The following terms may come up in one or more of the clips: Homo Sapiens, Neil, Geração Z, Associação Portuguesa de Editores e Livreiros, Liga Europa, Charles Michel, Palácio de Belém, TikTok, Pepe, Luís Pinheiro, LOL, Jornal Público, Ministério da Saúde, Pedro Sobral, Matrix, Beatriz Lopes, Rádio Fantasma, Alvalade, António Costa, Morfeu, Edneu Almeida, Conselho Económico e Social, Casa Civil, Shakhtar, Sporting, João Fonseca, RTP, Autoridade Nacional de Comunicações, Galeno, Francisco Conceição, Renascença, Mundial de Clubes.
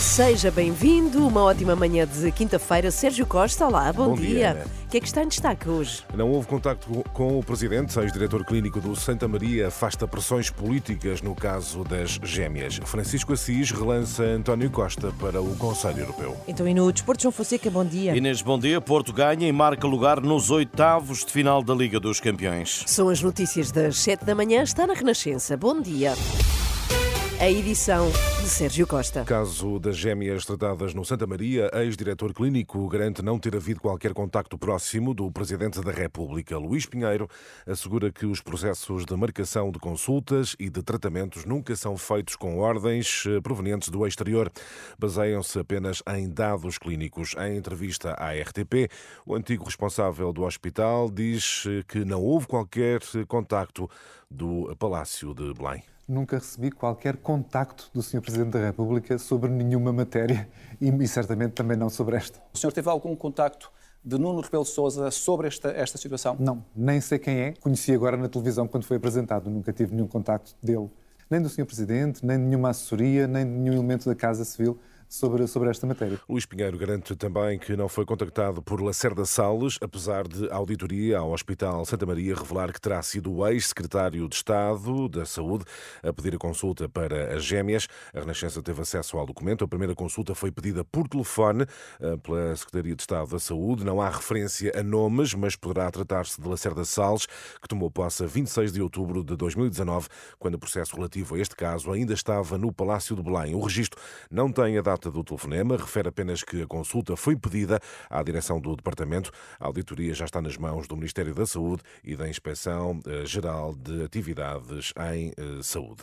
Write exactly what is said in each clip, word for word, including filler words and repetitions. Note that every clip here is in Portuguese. Seja bem-vindo, uma ótima manhã de quinta-feira. Sérgio Costa, olá, bom, bom dia. dia. O que é que está em destaque hoje? Não houve contacto com o presidente, ex-diretor clínico do Santa Maria, afasta pressões políticas no caso das gêmeas. Francisco Assis relança António Costa para o Conselho Europeu. Então, e no desporto, João Fonseca, bom dia. Inês, bom dia. Porto ganha e marca lugar nos oitavos de final da Liga dos Campeões. São as notícias das sete da manhã, está na Renascença. Bom dia. A edição de Sérgio Costa. Caso das gêmeas tratadas no Santa Maria, ex-diretor clínico garante não ter havido qualquer contacto próximo do Presidente da República. Luís Pinheiro assegura que os processos de marcação de consultas e de tratamentos nunca são feitos com ordens provenientes do exterior. Baseiam-se apenas em dados clínicos. Em entrevista à R T P, o antigo responsável do hospital diz que não houve qualquer contacto do Palácio de Belém. Nunca recebi qualquer contacto do senhor Presidente da República sobre nenhuma matéria e, e certamente também não sobre esta. O senhor teve algum contacto de Nuno Rebelo Sousa sobre esta, esta situação? Não, nem sei quem é. Conheci agora na televisão quando foi apresentado. Nunca tive nenhum contacto dele, nem do senhor Presidente, nem de nenhuma assessoria, nem de nenhum elemento da Casa Civil. Sobre, sobre esta matéria. Luís Pinheiro garante também que não foi contactado por Lacerda Sales, apesar de a auditoria ao Hospital Santa Maria revelar que terá sido o ex-secretário de Estado da Saúde a pedir a consulta para as gêmeas. A Renascença teve acesso ao documento. A primeira consulta foi pedida por telefone pela Secretaria de Estado da Saúde. Não há referência a nomes, mas poderá tratar-se de Lacerda Sales, que tomou posse a vinte e seis de outubro de dois mil e dezanove, quando o processo relativo a este caso ainda estava no Palácio de Belém. O registro não tem a data do telefonema, refere apenas que a consulta foi pedida à direção do Departamento. A auditoria já está nas mãos do Ministério da Saúde e da Inspeção Geral de Atividades em Saúde.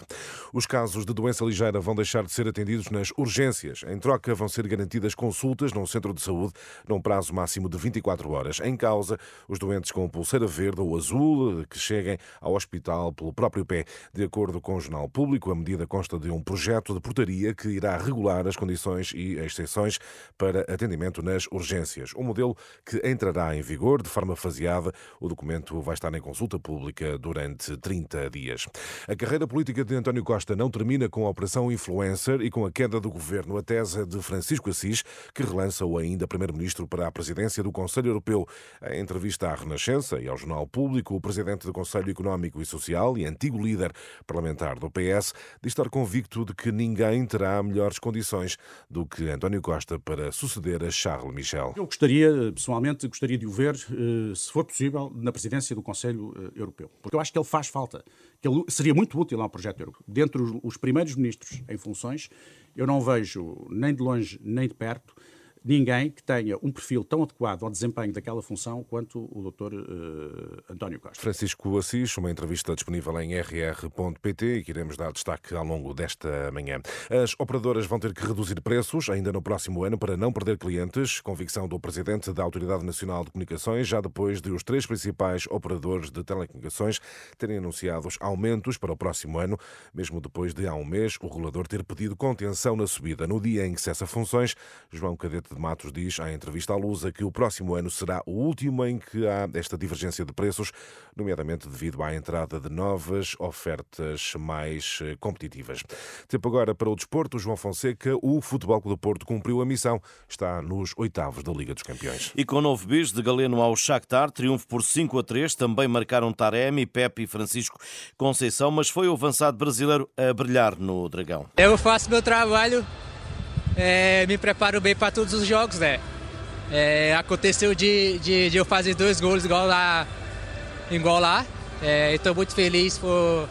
Os casos de doença ligeira vão deixar de ser atendidos nas urgências. Em troca, vão ser garantidas consultas num centro de saúde num prazo máximo de vinte e quatro horas. Em causa, os doentes com pulseira verde ou azul que cheguem ao hospital pelo próprio pé. De acordo com o Jornal Público, a medida consta de um projeto de portaria que irá regular as condições e exceções para atendimento nas urgências. Um modelo que entrará em vigor de forma faseada. O documento vai estar em consulta pública durante trinta dias. A carreira política de António Costa não termina com a Operação Influencer e com a queda do governo. A tese de Francisco Assis, que relança o ainda primeiro-ministro para a presidência do Conselho Europeu. Em entrevista à Renascença e ao Jornal Público, o presidente do Conselho Económico e Social e antigo líder parlamentar do P S diz estar convicto de que ninguém terá melhores condições do que António Costa para suceder a Charles Michel. Eu gostaria, pessoalmente, gostaria de o ver, se for possível, na presidência do Conselho Europeu, porque eu acho que ele faz falta, que ele seria muito útil ao projeto europeu. Dentre os primeiros ministros em funções, eu não vejo, nem de longe, nem de perto, ninguém que tenha um perfil tão adequado ao desempenho daquela função quanto o doutor uh, António Costa. Francisco Assis, uma entrevista disponível em r r ponto p t e que iremos dar destaque ao longo desta manhã. As operadoras vão ter que reduzir preços ainda no próximo ano para não perder clientes, convicção do presidente da Autoridade Nacional de Comunicações, já depois de os três principais operadores de telecomunicações terem anunciados aumentos para o próximo ano, mesmo depois de há um mês o regulador ter pedido contenção na subida. No dia em que cessa funções, João Cadete de Matos diz à entrevista à Lusa que o próximo ano será o último em que há esta divergência de preços, nomeadamente devido à entrada de novas ofertas mais competitivas. Tempo agora para o desporto. João Fonseca, o Futebol Clube do Porto cumpriu a missão. Está nos oitavos da Liga dos Campeões. E com nove bis de Galeno ao Shakhtar, triunfo por cinco a três. Também marcaram Taremi, Pepe e Francisco Conceição, mas foi o avançado brasileiro a brilhar no Dragão. Eu faço meu trabalho. É, me preparo bem para todos os jogos, né? É, aconteceu de, de, de eu fazer dois gols igual lá, igual lá. É, estou muito feliz por,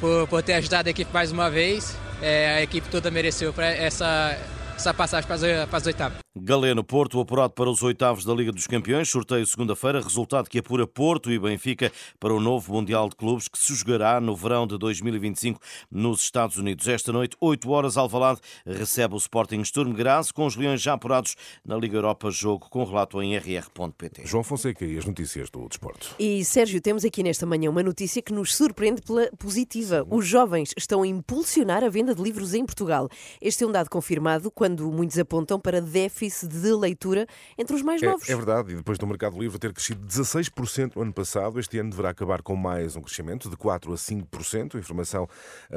por, por ter ajudado a equipe mais uma vez. É, a equipe toda mereceu essa, essa passagem para as oitavas. Galeno, Porto, apurado para os oitavos da Liga dos Campeões, sorteio segunda-feira, resultado que apura Porto e Benfica para o novo Mundial de Clubes que se jogará no verão de dois mil e vinte e cinco nos Estados Unidos. Esta noite, oito horas, Alvalade recebe o Sporting Sturm Graz, com os leões já apurados na Liga Europa, jogo com relato em r r ponto p t. João Fonseca e as notícias do desporto. E, Sérgio, temos aqui nesta manhã uma notícia que nos surpreende pela positiva. Sim. Os jovens estão a impulsionar a venda de livros em Portugal. Este é um dado confirmado quando muitos apontam para déficit de leitura entre os mais novos. É, é verdade, e depois do mercado livre ter crescido dezasseis por cento no ano passado, este ano deverá acabar com mais um crescimento de quatro a cinco por cento, informação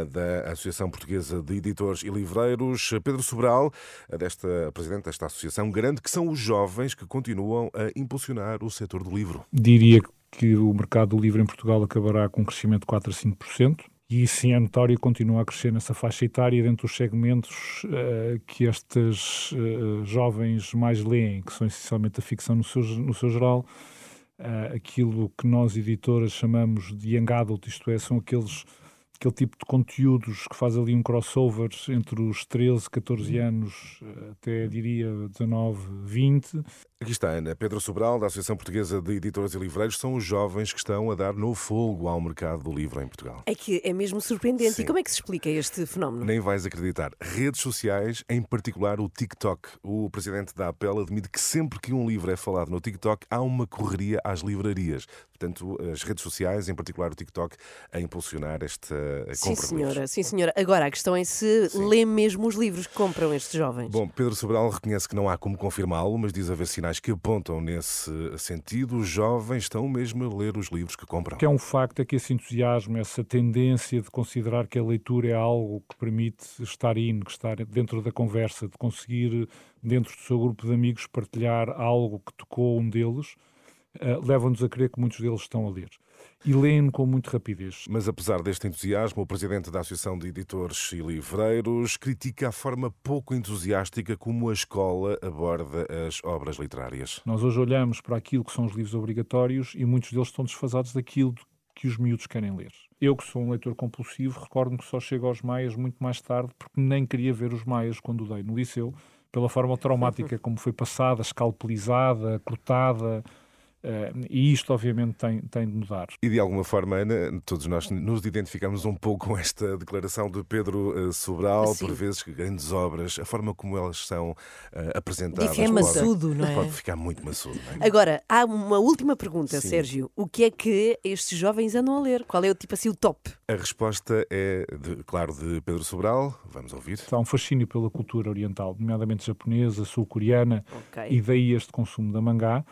da Associação Portuguesa de Editores e Livreiros. Pedro Sobral, desta, presidente desta associação, garante que são os jovens que continuam a impulsionar o setor do livro. Diria que o mercado do livro em Portugal acabará com um crescimento de quatro a cinco por cento. E sim, é notório que continua a crescer nessa faixa etária dentro dos segmentos uh, que estes uh, jovens mais leem, que são essencialmente a ficção no seu, no seu geral, uh, aquilo que nós editoras chamamos de young adult, isto é, são aqueles, aquele tipo de conteúdos que faz ali um crossover entre os treze, catorze anos, até diria dezanove, vinte... Aqui está, Ana. Pedro Sobral, da Associação Portuguesa de Editores e Livreiros, são os jovens que estão a dar novo fogo ao mercado do livro em Portugal. É que é mesmo surpreendente. Sim. E como é que se explica este fenómeno? Nem vais acreditar. Redes sociais, em particular o TikTok. O presidente da APEL admite que sempre que um livro é falado no TikTok, há uma correria às livrarias. Portanto, as redes sociais, em particular o TikTok, a impulsionar esta compra. Sim, senhora. Sim, senhora. Agora, a questão é se Sim. lê mesmo os livros que compram estes jovens. Bom, Pedro Sobral reconhece que não há como confirmá-lo, mas diz haver sinais que apontam nesse sentido. Os jovens estão mesmo a ler os livros que compram. O que é um facto é que esse entusiasmo, essa tendência de considerar que a leitura é algo que permite estar in, que estar dentro da conversa, de conseguir, dentro do seu grupo de amigos, partilhar algo que tocou um deles, uh, leva-nos a crer que muitos deles estão a ler. E leem com muita rapidez. Mas apesar deste entusiasmo, o presidente da Associação de Editores e Livreiros critica a forma pouco entusiástica como a escola aborda as obras literárias. Nós hoje olhamos para aquilo que são os livros obrigatórios e muitos deles estão desfasados daquilo que os miúdos querem ler. Eu, que sou um leitor compulsivo, recordo-me que só chego aos Maias muito mais tarde, porque nem queria ver os Maias quando dei no liceu, pela forma traumática como foi passada, escalpelizada, cortada... Uh, e isto obviamente tem, tem de mudar. E de alguma forma, Ana, todos nós nos identificamos um pouco com esta declaração de Pedro uh, Sobral. Sim. Por vezes que grandes obras, a forma como elas são uh, apresentadas, é maçudo, não é? Pode ficar muito maçudo, não é? Agora, há uma última pergunta. Sim. Sérgio, o que é que estes jovens andam a ler? Qual é o tipo assim, o top? A resposta é, de, claro, de Pedro Sobral. Vamos ouvir. Há um fascínio pela cultura oriental, nomeadamente japonesa, sul-coreana. Okay. E daí este consumo da mangá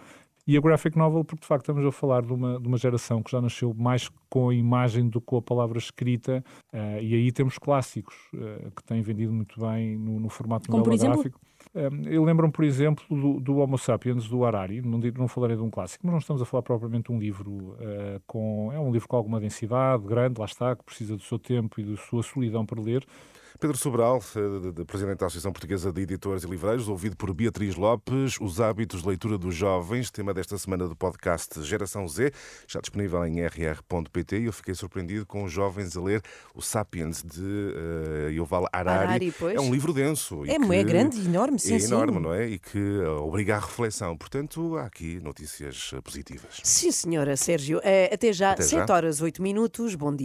e a graphic novel, porque de facto estamos a falar de uma, de uma geração que já nasceu mais com a imagem do que com a palavra escrita, uh, e aí temos clássicos uh, que têm vendido muito bem no, no formato novela gráfico. Um, eu lembro-me, por exemplo, do, do Homo Sapiens, do Harari. Não, não falarei de um clássico, mas não estamos a falar propriamente de um livro uh, com... É um livro com alguma densidade, grande, lá está, que precisa do seu tempo e da sua solidão para ler. Pedro Sobral, presidente da Associação Portuguesa de Editores e Livreiros, ouvido por Beatriz Lopes. Os hábitos de leitura dos jovens, tema desta semana do podcast Geração Z, já disponível em r r ponto p t. Eu fiquei surpreendido com os jovens a ler o Sapiens, de uh, Yuval Harari. Harari, pois. É um livro denso. É, que... é grande e enorme. Sim, é enorme, sim. Não é? E que uh, obriga à reflexão. Portanto, há aqui notícias positivas. Sim, senhora. Sérgio, uh, até já. Até sete já. horas, oito minutos. Bom dia.